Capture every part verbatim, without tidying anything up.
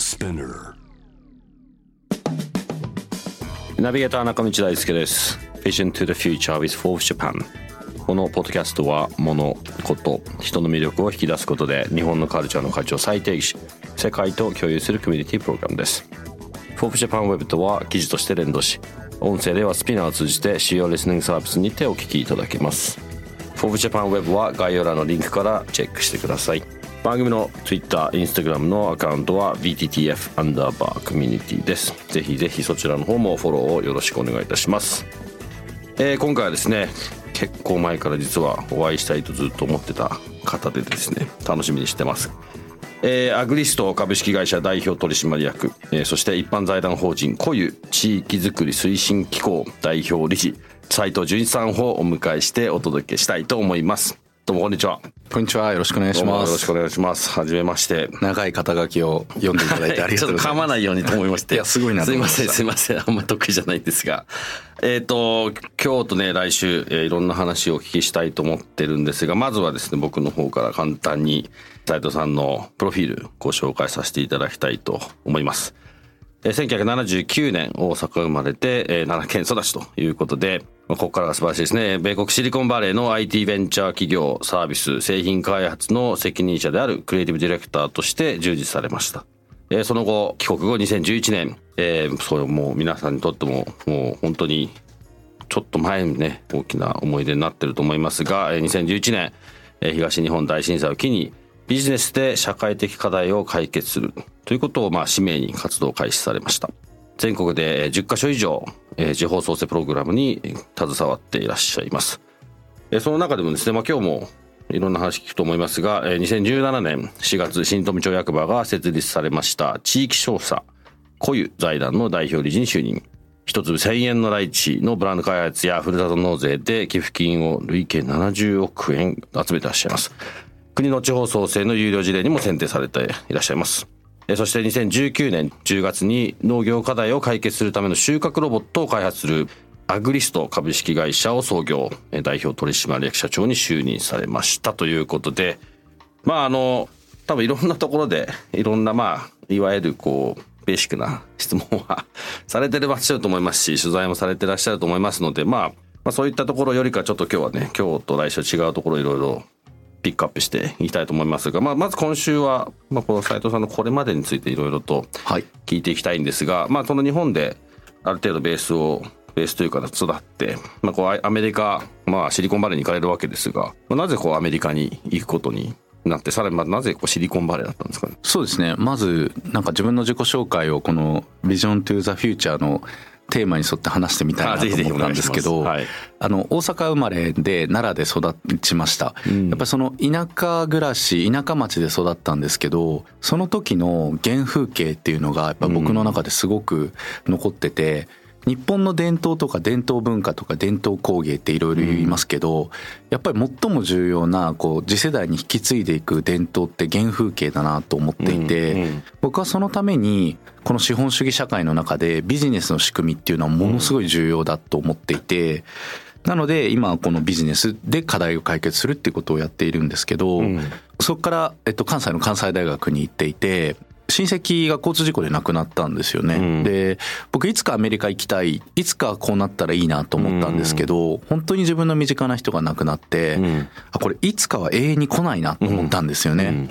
スピンナーナビゲーター中道大輔です。Vision to the Future with Forbes Japan。このポッドキャストは物事、人の魅力を引き出すことで日本のカルチャーの価値を再定義し、世界と共有するコミュニティプログラムです。Forbes Japan Web とは記事として連動し、音声ではスピナーを通じて主要リスニングサービスにてお聞きいただけます。Forbes Japan Web は概要欄のリンクからチェックしてください。番組の Twitter、Instagram のアカウントは ビーティーティーエフ アンダーバーコミュニティです。ぜひぜひそちらの方もフォローをよろしくお願いいたします。えー、今回はですね、結構前から実はお会いしたいとずっと思ってた方でですね、楽しみにしてます。えー、アグリスト株式会社代表取締役、えー、そして一般財団法人こゆ地域づくり推進機構代表理事、斉藤純一さんをお迎えしてお届けしたいと思います。どうもこんにちは。こんにちは。よろしくお願いします。よろしくお願いします。はじめまして。長い肩書きを読んでいただいてありがとうございます。ちょっと噛まないようにと思いまして。いや、すごいなと思いました。すいません、すいません。あんま得意じゃないんですが。えっと、今日とね、来週、えー、いろんな話をお聞きしたいと思ってるんですが、まずはですね、僕の方から簡単に斉藤さんのプロフィールご紹介させていただきたいと思います。えー、せんきゅうひゃくななじゅうきゅうねん大阪生まれて、えー、奈良県育ちということで、ここからが素晴らしいですね。米国シリコンバレーの アイティー ベンチャー企業サービス製品開発の責任者であるクリエイティブディレクターとして従事されました。えー、その後帰国後にせんじゅういちねん、えー、それもう皆さんにとってももう本当にちょっと前にね大きな思い出になってると思いますが、にせんじゅういちねん東日本大震災を機にビジネスで社会的課題を解決するということをまあ使命に活動を開始されました。全国でじゅっかしょ以上地方創生プログラムに携わっていらっしゃいます。その中でもですね、まあ、今日もいろんな話聞くと思いますが、にせんじゅうななねんしがつ新富町役場が設立されました地域商社こゆ財団の代表理事に就任。一粒せんえんのライチのブランド開発やふるさと納税で寄付金を累計ななじゅうおくえん集めていらっしゃいます。国の地方創生の優良事例にも選定されていらっしゃいます。そしてにせんじゅうきゅうねんじゅうがつに農業課題を解決するための収穫ロボットを開発するアグリスト株式会社を創業、代表取締役社長に就任されましたということで、まああの、多分いろんなところでいろんなまあ、いわゆるこう、ベーシックな質問はされてらっしゃると思いますし、取材もされてらっしゃると思いますので、まあ、まあそういったところよりかちょっと今日はね、今日と来週違うところいろいろピックアップしていきたいと思いますが、まあ、まず今週は、まあ、この斉藤さんのこれまでについていろいろと聞いていきたいんですが、はい、まあ、その日本である程度ベースをベースというか育って、まあ、こうアメリカ、まあ、シリコンバレーに行かれるわけですが、まあ、なぜこうアメリカに行くことになって、さらにまあなぜこうシリコンバレーだったんですかね。そうですね、まずなんか自分の自己紹介をこの Vision to the Future のテーマに沿って話してみたいなと思ったんですけど、はい、あの大阪生まれで奈良で育ちました、うん、やっぱりその田舎暮らし、田舎町で育ったんですけど、その時の原風景っていうのがやっぱ僕の中ですごく残ってて、うん、日本の伝統とか伝統文化とか伝統工芸っていろいろ言いますけど、うん、やっぱり最も重要なこう次世代に引き継いでいく伝統って原風景だなと思っていて、うんうん、僕はそのためにこの資本主義社会の中でビジネスの仕組みっていうのはものすごい重要だと思っていて、なので今このビジネスで課題を解決するっていうことをやっているんですけど、そこからえっと関西の関西大学に行っていて、親戚が交通事故で亡くなったんですよね、うん、で僕いつかアメリカ行きたい、いつかこうなったらいいなと思ったんですけど、うん、本当に自分の身近な人が亡くなって、うん、あ、これいつかは永遠に来ないなと思ったんですよね、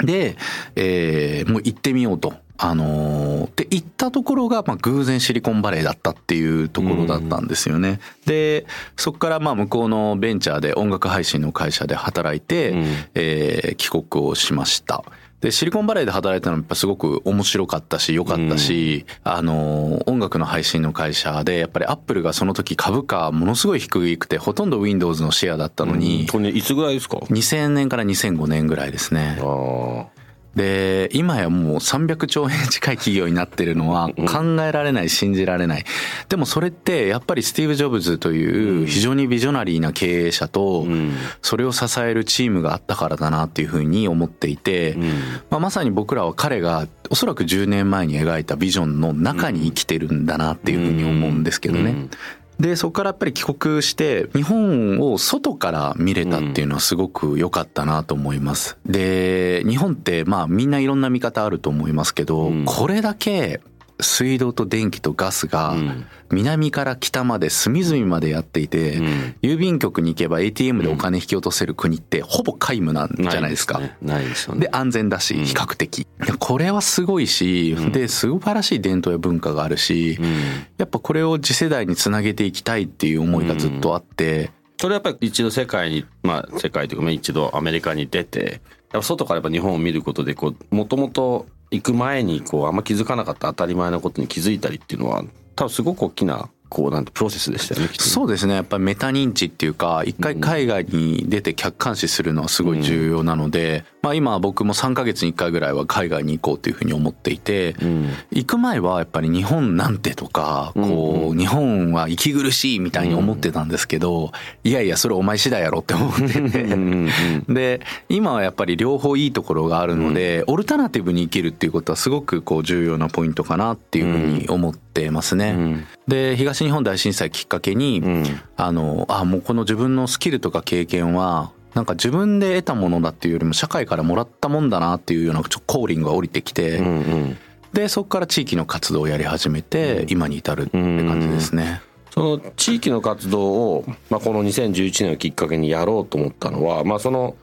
うん、で、えー、もう行ってみようと、あのー、で行ったところがまあ偶然シリコンバレーだったっていうところだったんですよね、うん、でそこからまあ向こうのベンチャーで音楽配信の会社で働いて、うん、えー、帰国をしました。でシリコンバレーで働いたのもやっぱすごく面白かったし良かったし、うん、あの音楽の配信の会社でやっぱりアップルがその時株価ものすごい低くてほとんど Windows のシェアだったのに、うん、これいつぐらいですか？にせんねんからにせんごねんぐらいですね。あで今やもうさんびゃくちょうえん近い企業になってるのは考えられない、信じられない。でもそれってやっぱりスティーブ・ジョブズという非常にビジョナリーな経営者とそれを支えるチームがあったからだなっていうふうに思っていて、まあ、まさに僕らは彼がおそらくじゅうねんまえに描いたビジョンの中に生きてるんだなっていうふうに思うんですけどね。でそこからやっぱり帰国して日本を外から見れたっていうのはすごく良かったなと思います、うん、で日本ってまあみんないろんな見方あると思いますけど、うん、これだけ水道と電気とガスが南から北まで隅々までやっていて、うん、郵便局に行けば エーティーエム でお金引き落とせる国ってほぼ皆無なんじゃないですか。ないですね。で安全だし比較的、うん、これはすごいし、うん、で素晴らしい伝統や文化があるし、うん、やっぱこれを次世代につなげていきたいっていう思いがずっとあって、うん、それはやっぱり一度世界にまあ世界というか一度アメリカに出てやっぱ外からやっぱ日本を見ることでこうもともと行く前にこうあんま気づかなかった当たり前のことに気づいたりっていうのは多分すごく大きなこうなんてプロセスでしたよね。そうですね。やっぱりメタ認知っていうか一回海外に出て客観視するのはすごい重要なので、うん、まあ今僕もさんかげつにいっかいぐらいは海外に行こうというふうに思っていて、うん、行く前はやっぱり日本なんてとかこう日本は息苦しいみたいに思ってたんですけど、いやいやそれお前次第やろって思っててで今はやっぱり両方いいところがあるので、うん、オルタナティブに生きるっていうことはすごくこう重要なポイントかなっていうふうに思ってますね、うん、で東日本大震災きっかけに、うん、あのあもうこの自分のスキルとか経験はなんか自分で得たものだっていうよりも社会からもらったもんだなっていうようなちょっとコーリングが降りてきて、うんうん、でそこから地域の活動をやり始めて、うん、今に至るって感じですね。その地域の活動を、まあ、このにせんじゅういちねんをきっかけにやろうと思ったのは、まあ、その、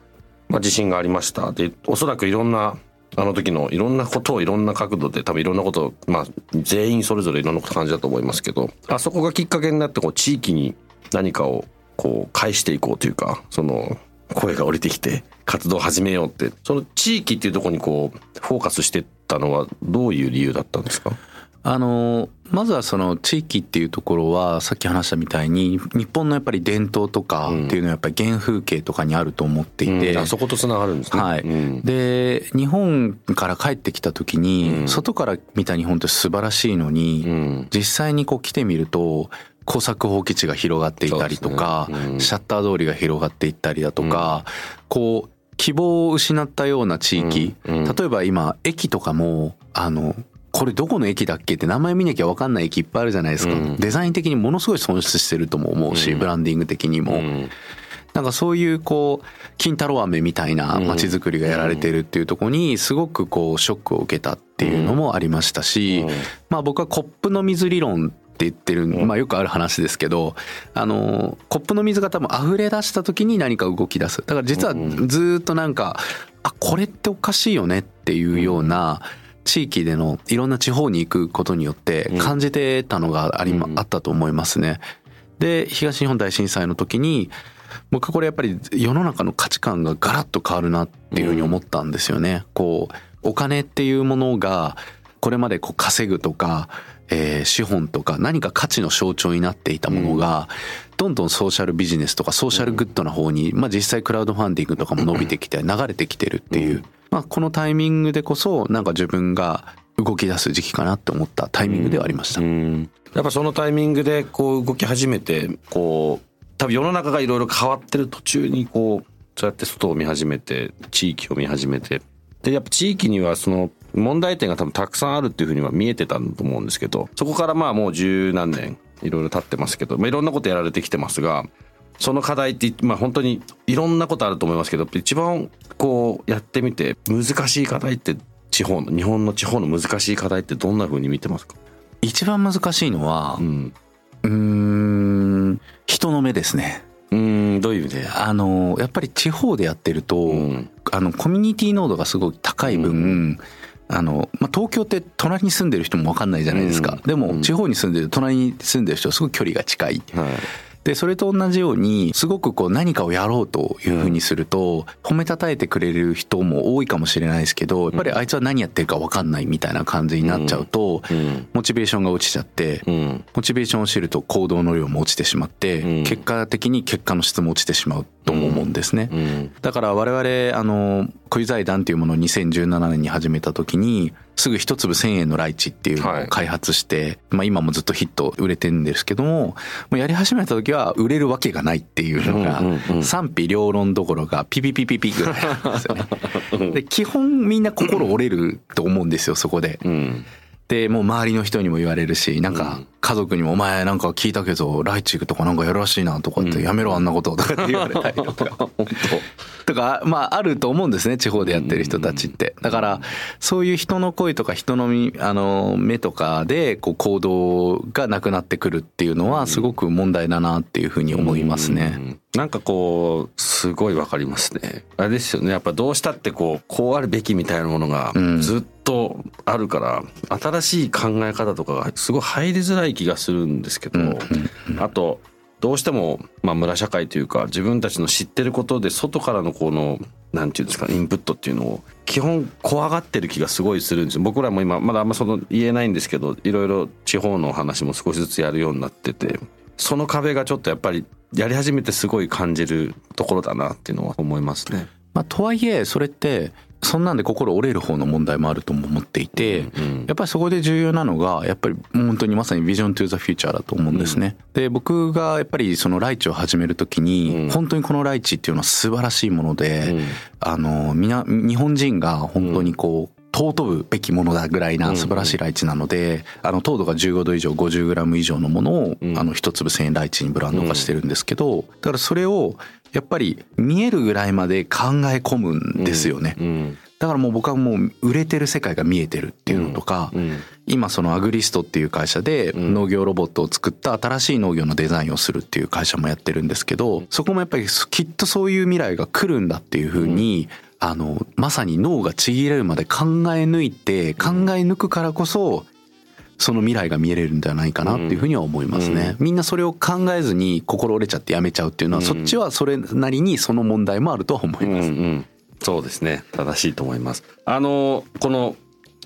まあ、地震がありましたでおそらくいろんなあの時のいろんなことをいろんな角度で多分いろんなことを、まあ、全員それぞれいろんなこと感じだと思いますけど、あそこがきっかけになってこう地域に何かをこう返していこうというかその声が降りてきて活動を始めようってその地域っていうところにこうフォーカスしてったのはどういう理由だったんですか？あのまずはその地域っていうところはさっき話したみたいに日本のやっぱり伝統とかっていうのはやっぱり原風景とかにあると思っていて、うん、あそことつながるんですね、はいうん、で日本から帰ってきた時に、うん、外から見た日本って素晴らしいのに、うん、実際にこう来てみると耕作放棄地が広がっていたりとか、そうですね。うん、シャッター通りが広がっていったりだとか、うん、こう希望を失ったような地域、うんうん、例えば今駅とかもあのこれどこの駅だっけって名前見なきゃ分かんない駅いっぱいあるじゃないですか、うん、デザイン的にものすごい損失してるとも思うし、うん、ブランディング的にも、うん、なんかそういうこう金太郎飴みたいな街づくりがやられてるっていうところにすごくこうショックを受けたっていうのもありましたし、うんうん、まあ僕はコップの水理論って言ってる、まあ、よくある話ですけど、あのコップの水が多分溢れ出した時に何か動き出す。だから実はずっとなんかあこれっておかしいよねっていうような地域でのいろんな地方に行くことによって感じてたのが あ, り、うん、あったと思いますね。で東日本大震災の時に僕これやっぱり世の中の価値観がガラッと変わるなっていうふうに思ったんですよね、うん、こうお金っていうものがこれまでこう稼ぐとか、えー、資本とか何か価値の象徴になっていたものが、うん、どんどんソーシャルビジネスとかソーシャルグッドの方に、うんまあ、実際クラウドファンディングとかも伸びてきて流れてきてるっていう、うんまあ、このタイミングでこそなんか自分が動き出す時期かなって思ったタイミングではありました、うんうん、やっぱそのタイミングでこう動き始めてこう多分世の中がいろいろ変わってる途中にこうそうやって外を見始めて地域を見始めてでやっぱ地域にはその問題点が多分たくさんあるっていうふうには見えてたと思うんですけど、そこからまあもう十何年いろいろ経ってますけど、まあ、いろんなことやられてきてますが、その課題ってまあ本当にいろんなことあると思いますけど、一番こうやってみて難しい課題って地方の日本の地方の難しい課題ってどんなふうに見てますか？一番難しいのは、うん、うーん人の目ですね。うーんどういう意味で？あのやっぱり地方でやってると、うん、あのコミュニティ濃度がすごい高い分、うんあのまあ、東京って隣に住んでる人も分かんないじゃないですか、うん、でも地方に住んでる隣に住んでる人はすごく距離が近い、はい、でそれと同じようにすごくこう何かをやろうというふうにすると、うん、褒めたたえてくれる人も多いかもしれないですけど、やっぱりあいつは何やってるか分かんないみたいな感じになっちゃうと、うんうん、モチベーションが落ちちゃって、うん、モチベーション落ちると行動の量も落ちてしまって、うん、結果的に結果の質も落ちてしまうっとも思うんですね、うん、だから我々あのクイ財団というものをにせんじゅうななねんに始めた時にすぐ一粒せんえんのライチっていうのを開発して、はい、まあ今もずっとヒット売れてるんですけども、もうやり始めた時は売れるわけがないっていうのが、うんうんうん、賛否両論どころがピピピピピぐらいなんですよねで基本みんな心折れると思うんですよそこで、うん、でもう周りの人にも言われるし、なんか家族にもお前なんか聞いたけどライチとかなんかやるらしいなとかってやめろあんなこととかって言われたりとか本当とか、まああると思うんですね地方でやってる人たちって。だからそういう人の声とか人のみあの目とかでこう行動がなくなってくるっていうのはすごく問題だなっていうふうに思いますね、うんうん、なんかこうすごいわかりますね。あれですよね、やっぱどうしたってこうこうあるべきみたいなものがずっとあるから、うん、新しい考え方とかがすごい入りづらい気がするんですけど、うんうんうん、あとどうしてもまあ村社会というか自分たちの知ってることで外からのこのなんていうんですかインプットっていうのを基本怖がってる気がすごいするんですよ。僕らも今まだあんまその言えないんですけど、いろいろ地方の話も少しずつやるようになってて、その壁がちょっとやっぱりやり始めてすごい感じるところだなっていうのは思いますね。まあ、とはいえそれってそんなんで心折れる方の問題もあるとも思っていて、うんうん、やっぱりそこで重要なのがやっぱり本当にまさにビジョントゥーザフューチャーだと思うんですね、うん、で僕がやっぱりそのライチを始めるときに、うん、本当にこのライチっていうのは素晴らしいもので、うん、あのみな日本人が本当にこう、うん尊ぶべきものだぐらいな素晴らしいライチなので、うんうん、あの糖度がじゅうごど以上 ごじゅうグラム 以上のものを、うん、あの一粒せんえんライチにブランド化してるんですけど、だからそれをやっぱり見えるぐらいまで考え込むんですよね、うんうん、だからもう僕はもう売れてる世界が見えてるっていうのとか、うんうん、今そのアグリストっていう会社で農業ロボットを作った新しい農業のデザインをするっていう会社もやってるんですけど、そこもやっぱりきっとそういう未来が来るんだっていうふうに、うんあのまさに脳がちぎれるまで考え抜いて考え抜くからこそその未来が見えれるんじゃないかなっていうふうには思いますね、うん、みんなそれを考えずに心折れちゃってやめちゃうっていうのは、うん、そっちはそれなりにその問題もあるとは思います、うんうん、そうですね正しいと思います。あのこの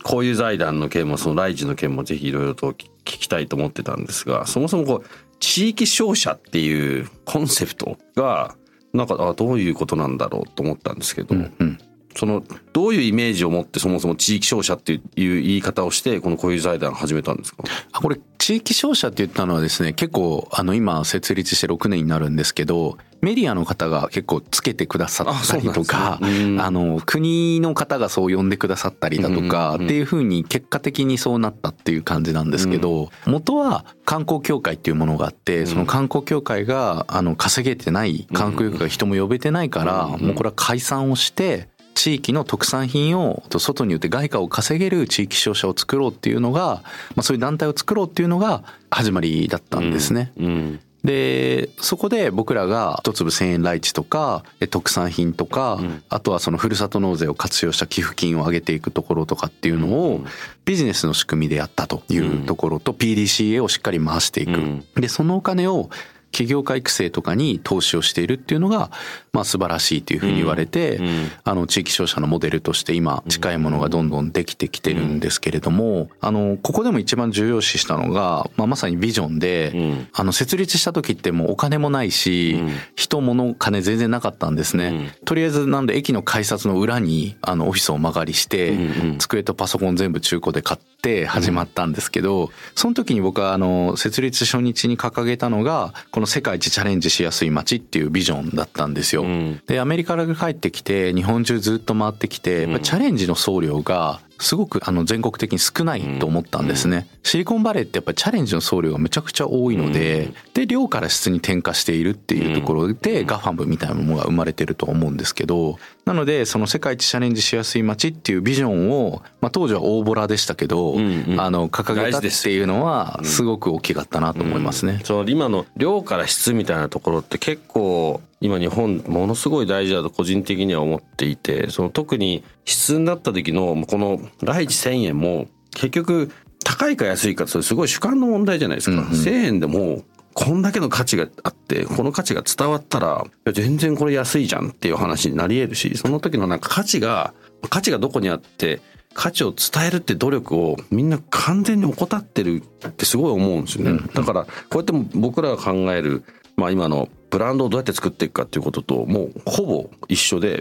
こういう財団の件もそのライチの件もぜひいろいろと聞きたいと思ってたんですが、そもそもこう地域商社っていうコンセプトがなんかあどういうことなんだろうと思ったんですけど、うんうん、そのどういうイメージを持ってそもそも地域商社っていう言い方をしてこのこういう財団を始めたんですか？あこれ地域商社って言ったのはですね、結構あの今設立してろくねんになるんですけど、メディアの方が結構つけてくださったりとか、あ、ねうん、あの国の方がそう呼んでくださったりだとかっていう風に結果的にそうなったっていう感じなんですけど、うん、元は観光協会っていうものがあって、うん、その観光協会があの稼げてない観光協会が人も呼べてないから、うん、もうこれは解散をして地域の特産品を外に売って外貨を稼げる地域商社を作ろうっていうのが、まあ、そういう団体を作ろうっていうのが始まりだったんですね、うんうんでそこで僕らが一粒せんえんライチとか特産品とか、うん、あとはそのふるさと納税を活用した寄付金を上げていくところとかっていうのをビジネスの仕組みでやったというところと、うん、ピーディーシーエー をしっかり回していく、うん、でそのお金を起業家育成とかに投資をしているっていうのがまあ素晴らしいというふうに言われて、うんうん、あの地域商社のモデルとして今近いものがどんどんできてきてるんですけれども、あのここでも一番重要視したのが、まあ、まさにビジョンで、うん、あの設立した時ってもうお金もないし、うん、人物金全然なかったんですね、うん、とりあえずなんで駅の改札の裏にあのオフィスを間借りして、うんうん、机とパソコン全部中古で買って始まったんですけど、その時に僕はあの設立初日に掲げたのがこの世界一チャレンジしやすい街っていうビジョンだったんですよ、うん、でアメリカから帰ってきて日本中ずっと回ってきて、うん、チャレンジの総量がすごくあの全国的に少ないと思ったんですね、うん、シリコンバレーってやっぱりチャレンジの総量がめちゃくちゃ多いので、うん、で量から質に転化しているっていうところで、うん、ガファムみたいなものが生まれてると思うんですけど、なのでその世界一チャレンジしやすい街っていうビジョンを、まあ、当時は大ボラでしたけど、うんうん、あの掲げたっていうのはすごく大きかったなと思いますね、うんうん、その今の量から質みたいなところって結構今日本ものすごい大事だと個人的には思っていて、その特に質になった時のこのライチせんえんも結局高いか安いかそれすごい主観の問題じゃないですか、うんうん、せんえんでもこんだけの価値があってこの価値が伝わったらいや全然これ安いじゃんっていう話になり得るし、その時のなんか価値が価値がどこにあって価値を伝えるって努力をみんな完全に怠ってるってすごい思うんですよね、うんうん、だからこうやって僕らが考えるまあ今のブランドをどうやって作っていくかっていうことともうほぼ一緒で、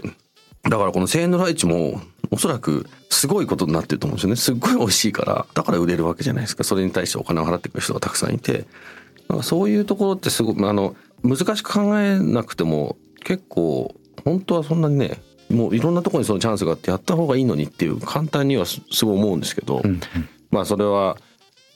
だからこのせんえんのライチもおそらくすごいことになってると思うんですよね。すっごい美味しいからだから売れるわけじゃないですか。それに対してお金を払ってくる人がたくさんいて、そういうところってすごくあの難しく考えなくても結構本当はそんなにねもういろんなところにそのチャンスがあってやった方がいいのにっていう簡単にはすごい思うんですけど、うんうん、まあそれは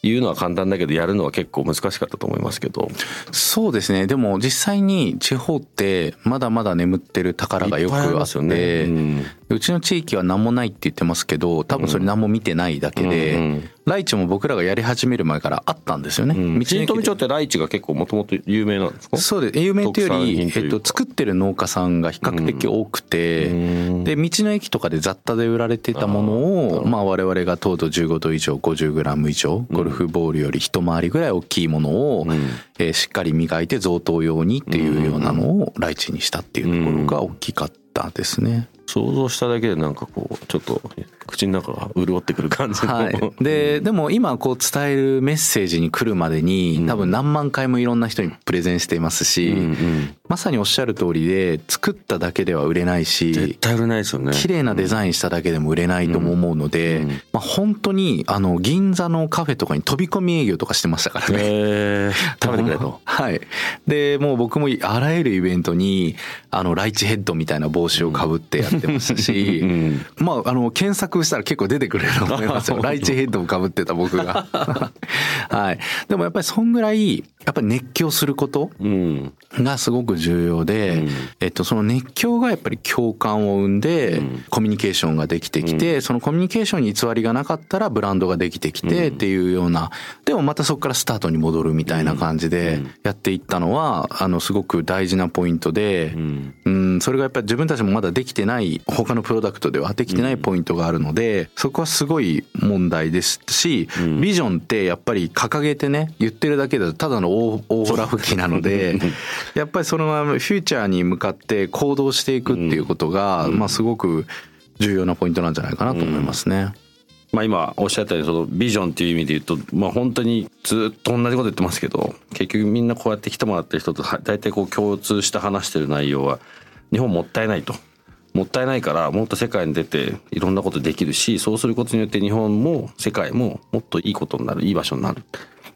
言うのは簡単だけどやるのは結構難しかったと思いますけど。そうですね。でも実際に地方ってまだまだ眠ってる宝がよくあって、いっぱいありますよね。うん、うちの地域は何もないって言ってますけど多分それ何も見てないだけで、うんうんうん、ライチも僕らがやり始める前からあったんですよね。新富町ってライチが結構もともと有名なんですか？そうです。有名というより、えっと、作ってる農家さんが比較的多くて、うん、で道の駅とかで雑多で売られてたものを、まあ、我々が糖度じゅうごど以上 ごじゅうグラム 以上ゴルフゴルフボールより一回りぐらい大きいものを、うんえー、しっかり磨いて贈答用にっていうようなのをライチにしたっていうところが大きかったですね。うん、想像しただけでなんかこうちょっと口の中が潤ってくる感じの、はい、で, でも今こう伝えるメッセージに来るまでに多分何万回もいろんな人にプレゼンしていますし、うんうん、まさにおっしゃる通りで作っただけでは売れないし絶対売れないですよね。綺麗なデザインしただけでも売れないとも思うので、うんうんまあ、本当にあの銀座のカフェとかに飛び込み営業とかしてましたからね、えー、食べてくれとはい。でもう僕もあらゆるイベントにあのライチヘッドみたいな帽子をかぶってやってましたし、うん、まああの検索したら結構出てくれると思いますよ。ライチヘッドをかぶってた僕がはい。でもやっぱりそんぐらいやっぱり熱狂することがすごく重要で、うんえっと、その熱狂がやっぱり共感を生んで、うん、コミュニケーションができてきて、うん、そのコミュニケーションに偽りがなかったらブランドができてきてっていうような、うん、でもまたそこからスタートに戻るみたいな感じでやっていったのはあのすごく大事なポイントで、うんうん、それがやっぱり自分たちもまだできてない他のプロダクトではできてないポイントがあるのでそこはすごい問題ですし、うん、ビジョンってやっぱり掲げてね言ってるだけだとただのオーホラ吹きなのでやっぱりそのままフューチャーに向かって行動していくっていうことが、うんまあ、すごく重要なポイントなんじゃないかなと思いますね。うんまあ、今おっしゃったようにそのビジョンっていう意味で言うと、まあ、本当にずっと同じこと言ってますけど結局みんなこうやって来てもらってる人と大体こう共通して話してる内容は日本もったいないともったいないからもっと世界に出ていろんなことできるしそうすることによって日本も世界ももっといいことになるいい場所になる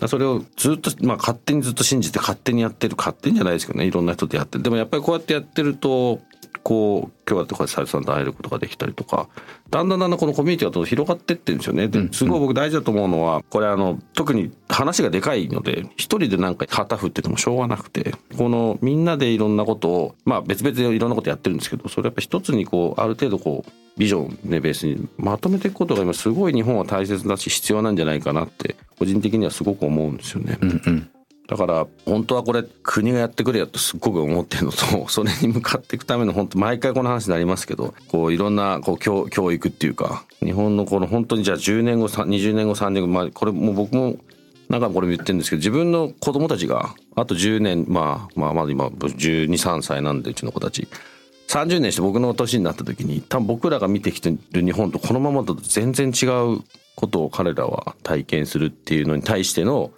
それをずっと、まあ、勝手にずっと信じて勝手にやってる勝手じゃないですけどねいろんな人とやってるでもやっぱりこうやってやってるとこう今日だってこうやって斉藤さんと会えることができたりとかだんだんだんだんこのコミュニティが広がってってるんですよね。ですごい僕大事だと思うのはこれあの特に話がでかいので一人でなんか旗振っててもしょうがなくてこのみんなでいろんなことをまあ別々でいろんなことやってるんですけどそれやっぱ一つにこうある程度こうビジョンねベースにまとめていくことが今すごい日本は大切だし必要なんじゃないかなって個人的にはすごく思うんですよね。うんうん、だから本当はこれ国がやってくれよってすっごく思ってるのとそれに向かっていくための本当毎回この話になりますけどこういろんなこう 教, 教育っていうか日本のこの本当にじゃあじゅうねんごにじゅうねんごさんねんご、まあ、これもう僕も何回もこれも言ってるんですけど自分の子供たちがあとじゅうねん、まあ、まあまだ今じゅうにさんさいなんでうちの子たちさんじゅうねんして僕の年になった時に多分僕らが見てきてる日本とこのままだと全然違うことを彼らは体験するっていうのに対しての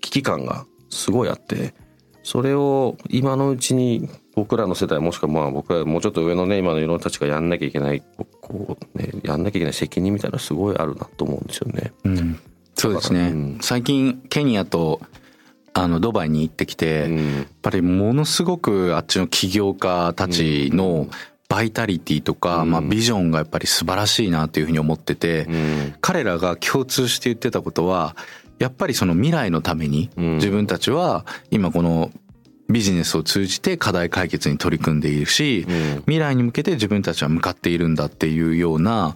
危機感がすごいあってそれを今のうちに僕らの世代もしくはまあ僕らもうちょっと上のね今の世の人たちがやんなきゃいけないこう、ね、やんなきゃいけない責任みたいなのすごいあるなと思うんですよね。うん、そうですね、うん、最近ケニアとあのドバイに行ってきて、うん、やっぱりものすごくあっちの起業家たちのバイタリティとか、うんまあ、ビジョンがやっぱり素晴らしいなというふうに思ってて、うん、彼らが共通して言ってたことはやっぱりその未来のために自分たちは今このビジネスを通じて課題解決に取り組んでいるし、うん、未来に向けて自分たちは向かっているんだっていうような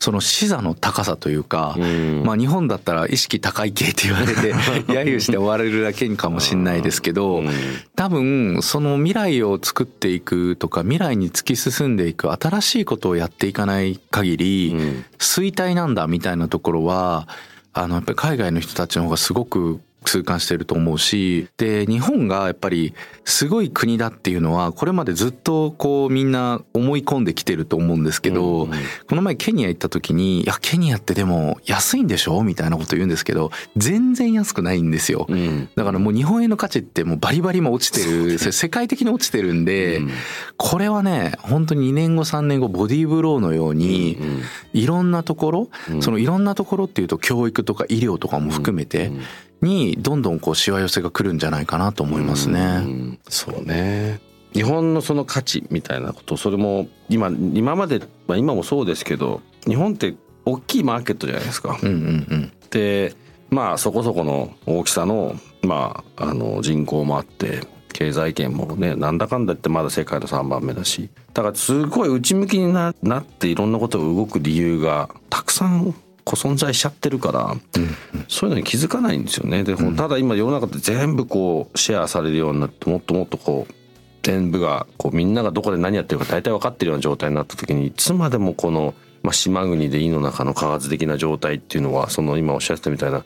その視座の高さというか、うん、まあ日本だったら意識高い系って言われて揶揄して終われるだけかもしれないですけど、うん、多分その未来を作っていくとか未来に突き進んでいく新しいことをやっていかない限り、うん、衰退なんだみたいなところはあのやっぱり海外の人たちの方がすごく痛感していると思うし、で日本がやっぱりすごい国だっていうのはこれまでずっとこうみんな思い込んできてると思うんですけど、うんうん、この前ケニア行った時にいやケニアってでも安いんでしょみたいなこと言うんですけど全然安くないんですよ、うん、だからもう日本円の価値ってもうバリバリも落ちてる、世界的に落ちてるんで、うん、これはね本当ににねんごさんねんごボディーブローのように、うんうん、いろんなところ、うん、そのいろんなところっていうと教育とか医療とかも含めて、うんうんにどんどんこうしわ寄せが来るんじゃないかなと思いますね。うんそうね。日本のその価値みたいなこと、それも今今まで、まあ、今もそうですけど、日本って大きいマーケットじゃないですか。うんうんうん、で、まあそこそこの大きさのまああの人口もあって、経済圏もねなんだかんだ言ってまだ世界のさんばんめだし、だからすごい内向きになっていろんなことが動く理由がたくさん。存在しちゃってるから、うんうん、そういうのに気づかないんですよね。で、うん、ただ今世の中って全部こうシェアされるようになってもっともっとこう全部がこうみんながどこで何やってるか大体分かってるような状態になった時にいつまでもこの、まあ、島国で井の中の科学的な状態っていうのはその今おっしゃってたみたいな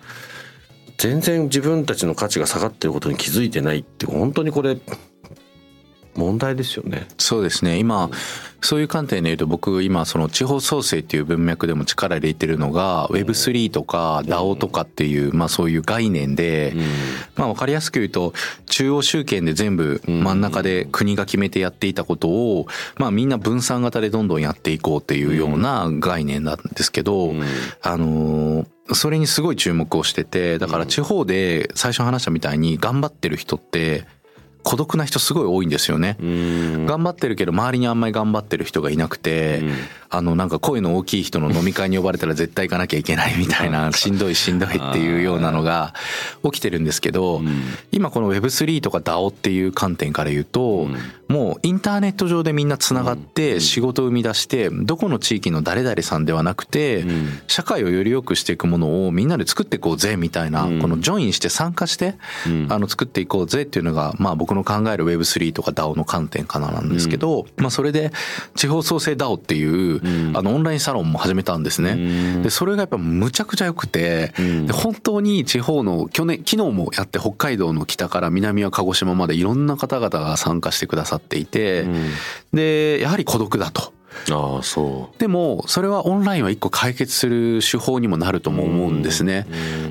全然自分たちの価値が下がってることに気づいてないって本当にこれ問題ですよね。そうですね。今そういう観点で言うと僕今その地方創生っていう文脈でも力入れてるのが ウェブスリー とか ダオ とかっていうまあそういう概念で、まあわかりやすく言うと中央集権で全部真ん中で国が決めてやっていたことをまあみんな分散型でどんどんやっていこうっていうような概念なんですけど、あのーそれにすごい注目をしてて、だから地方で最初話したみたいに頑張ってる人って孤独な人すごい多いんですよね。頑張ってるけど周りにあんまり頑張ってる人がいなくて、うん、あのなんか声の大きい人の飲み会に呼ばれたら絶対行かなきゃいけないみたいなしんどいしんどいっていうようなのが起きてるんですけど、うん、今この ウェブスリー とか ダオ っていう観点から言うと、うん、もうインターネット上でみんなつながって仕事を生み出してどこの地域の誰々さんではなくて社会をより良くしていくものをみんなで作っていこうぜみたいな、うん、このジョインして参加して、うん、あの作っていこうぜっていうのがまあ僕の考える ウェブスリー とか ダオ の観点かななんですけど、うん、まあそれで地方創生 ダオ っていう、うん、あのオンラインサロンも始めたんですね、うん、でそれがやっぱむちゃくちゃ良くて、うん、で本当に地方の去年昨日もやって北海道の北から南は鹿児島までいろんな方々が参加してくださっていて、うん、でやはり孤独だと。ああそう。でもそれはオンラインは一個解決する手法にもなるとも思うんですね。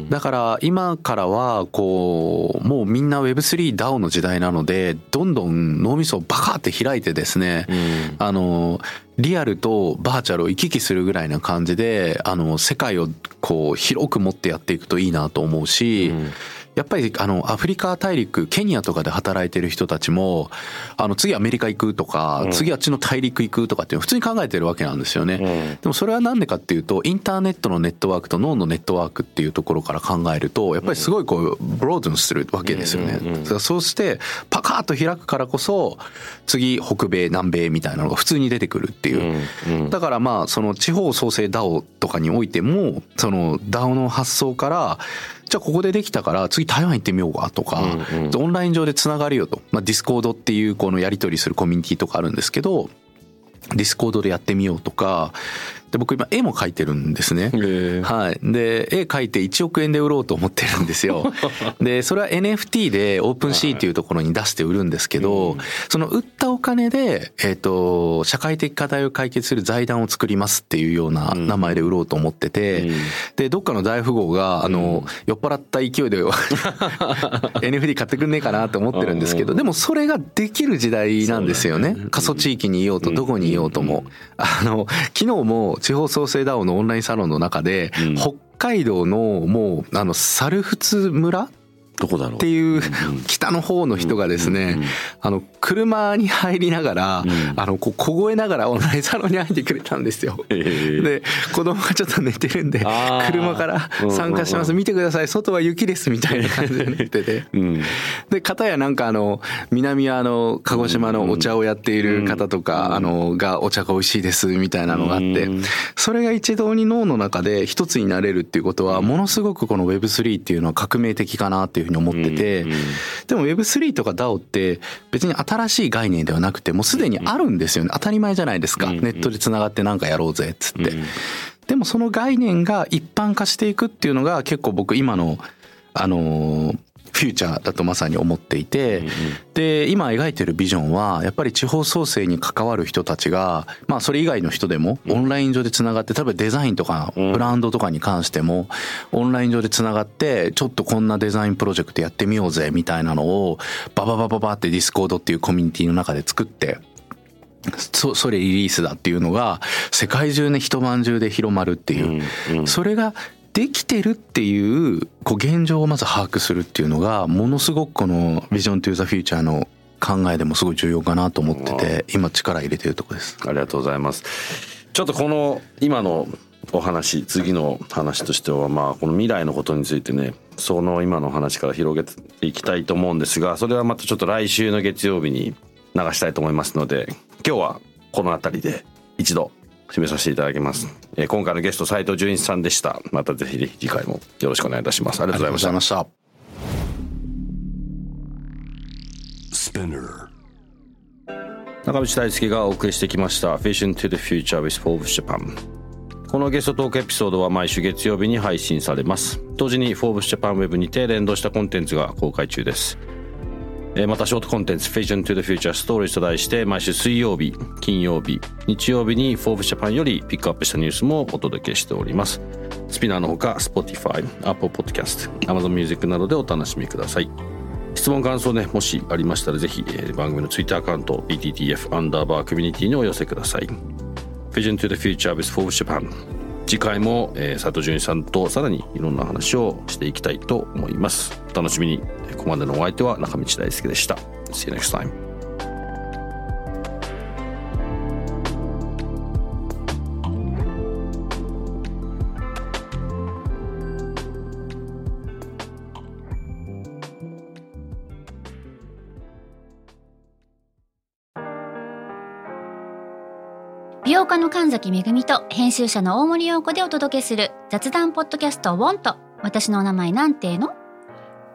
だから今からはこうもうみんな ウェブスリー ダオ の時代なのでどんどん脳みそをバカって開いてですね、あのリアルとバーチャルを行き来するぐらいな感じであの世界をこう広く持ってやっていくといいなと思うし、やっぱりあのアフリカ大陸ケニアとかで働いてる人たちもあの次アメリカ行くとか、うん、次あっちの大陸行くとかっていうのを普通に考えてるわけなんですよね、うん、でもそれはなんでかっていうとインターネットのネットワークと脳のネットワークっていうところから考えるとやっぱりすごいこうブロードにするわけですよね、うんうんうん、だからそうしてパカーッと開くからこそ次北米南米みたいなのが普通に出てくるっていう、うんうん、だからまあその地方創生 ダオ とかにおいてもその ダオ の発想からじゃあここでできたから次台湾行ってみようかとか、うんうん、オンライン上でつながるよと、まあ、ディスコードっていうこのやり取りするコミュニティとかあるんですけどディスコードでやってみようとかで僕今絵も描いてるんですね、えーはい、で絵描いていちおくえんで売ろうと思ってるんですよでそれは エヌエフティー でオープンシーっていうところに出して売るんですけど、はい、その売ったお金で、えー、と社会的課題を解決する財団を作りますっていうような名前で売ろうと思ってて、うん、でどっかの大富豪があの、うん、酔っ払った勢いでエヌエフティー 買ってくんねえかなと思ってるんですけどでもそれができる時代なんですよね。過疎地域にいようとどこにいようとも、うん、あの昨日も地方創生 ダオ のオンラインサロンの中で、うん、北海道のもうあの猿払村どこだろうっていう北の方の人がですね、うんうん、あの車に入りながら、うん、あのこう凍えながらオンラインサロンに入ってくれたんですよ、えー、で子供がちょっと寝てるんで車から参加します、うんうんうん、見てください外は雪ですみたいな感じになってて、うん、で片やなんかあの南はあの鹿児島のお茶をやっている方とか、うんうん、あのがお茶が美味しいですみたいなのがあって、うん、それが一堂に脳の中で一つになれるっていうことはものすごくこの ウェブスリー っていうのは革命的かなっていうふうに思ってて、うんうん、でも ウェブスリー とか ダオ って別に新しい概念ではなくてもうすでにあるんですよね。当たり前じゃないですか、うんうん、ネットでつながってなんかやろうぜっつって、うんうん、でもその概念が一般化していくっていうのが結構僕今のあのー、フューチャーだとまさに思っていて、うんうん、で今描いてるビジョンはやっぱり地方創生に関わる人たちが、まあ、それ以外の人でもオンライン上でつながって、例えばデザインとかブランドとかに関してもオンライン上でつながって、ちょっとこんなデザインプロジェクトやってみようぜみたいなのをバババババってディスコードっていうコミュニティの中で作って、そ, それリリースだっていうのが世界中で一晩中で広まるっていう、うんうん、それができてるっていう、こう現状をまず把握するっていうのがものすごくこのビジョン・トゥ・ザ・フューチャーの考えでもすごい重要かなと思ってて、今力入れてるとこです。ありがとうございます。ちょっとこの今のお話、次の話としては、まあこの未来のことについてね、その今の話から広げていきたいと思うんですが、それはまたちょっと来週の月曜日に流したいと思いますので、今日はこのあたりで一度締めさせていただきます。えー、今回のゲスト斉藤純一さんでした。またぜひ次回もよろしくお願いいたします。ありがとうございました。中道大輔がお送りしてきました Vision to the Future with Forbes Japan。 このゲストトークエピソードは毎週月曜日に配信されます。同時に Forbes Japan Web にて連動したコンテンツが公開中です。またショートコンテンツ Vision to the Future Stories と題して、毎週水曜日、金曜日、日曜日に Forbes Japan よりピックアップしたニュースもお届けしております。スピナーのほか Spotify、Apple Podcast、Amazon Music などでお楽しみください。質問感想ね、もしありましたらぜひ番組の Twitter アカウント ビーティーティーエフ アンダーバーコミュニティにお寄せください。Vision to the Future with Forbes Japan。 次回も佐藤純一さんとさらにいろんな話をしていきたいと思います。お楽しみに。ここまでのお相手は中道大輔でした。 See you next time.美容家の神崎めぐみと編集者の大森洋子でお届けする雑談ポッドキャストウォント。私のお名前なんての？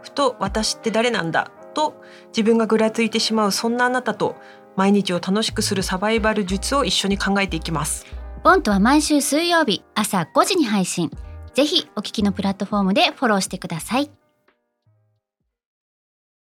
ふと私って誰なんだと自分がぐらついてしまう、そんなあなたと毎日を楽しくするサバイバル術を一緒に考えていきます。ボントは毎週水曜日朝ごじに配信。ぜひお聞きのプラットフォームでフォローしてください。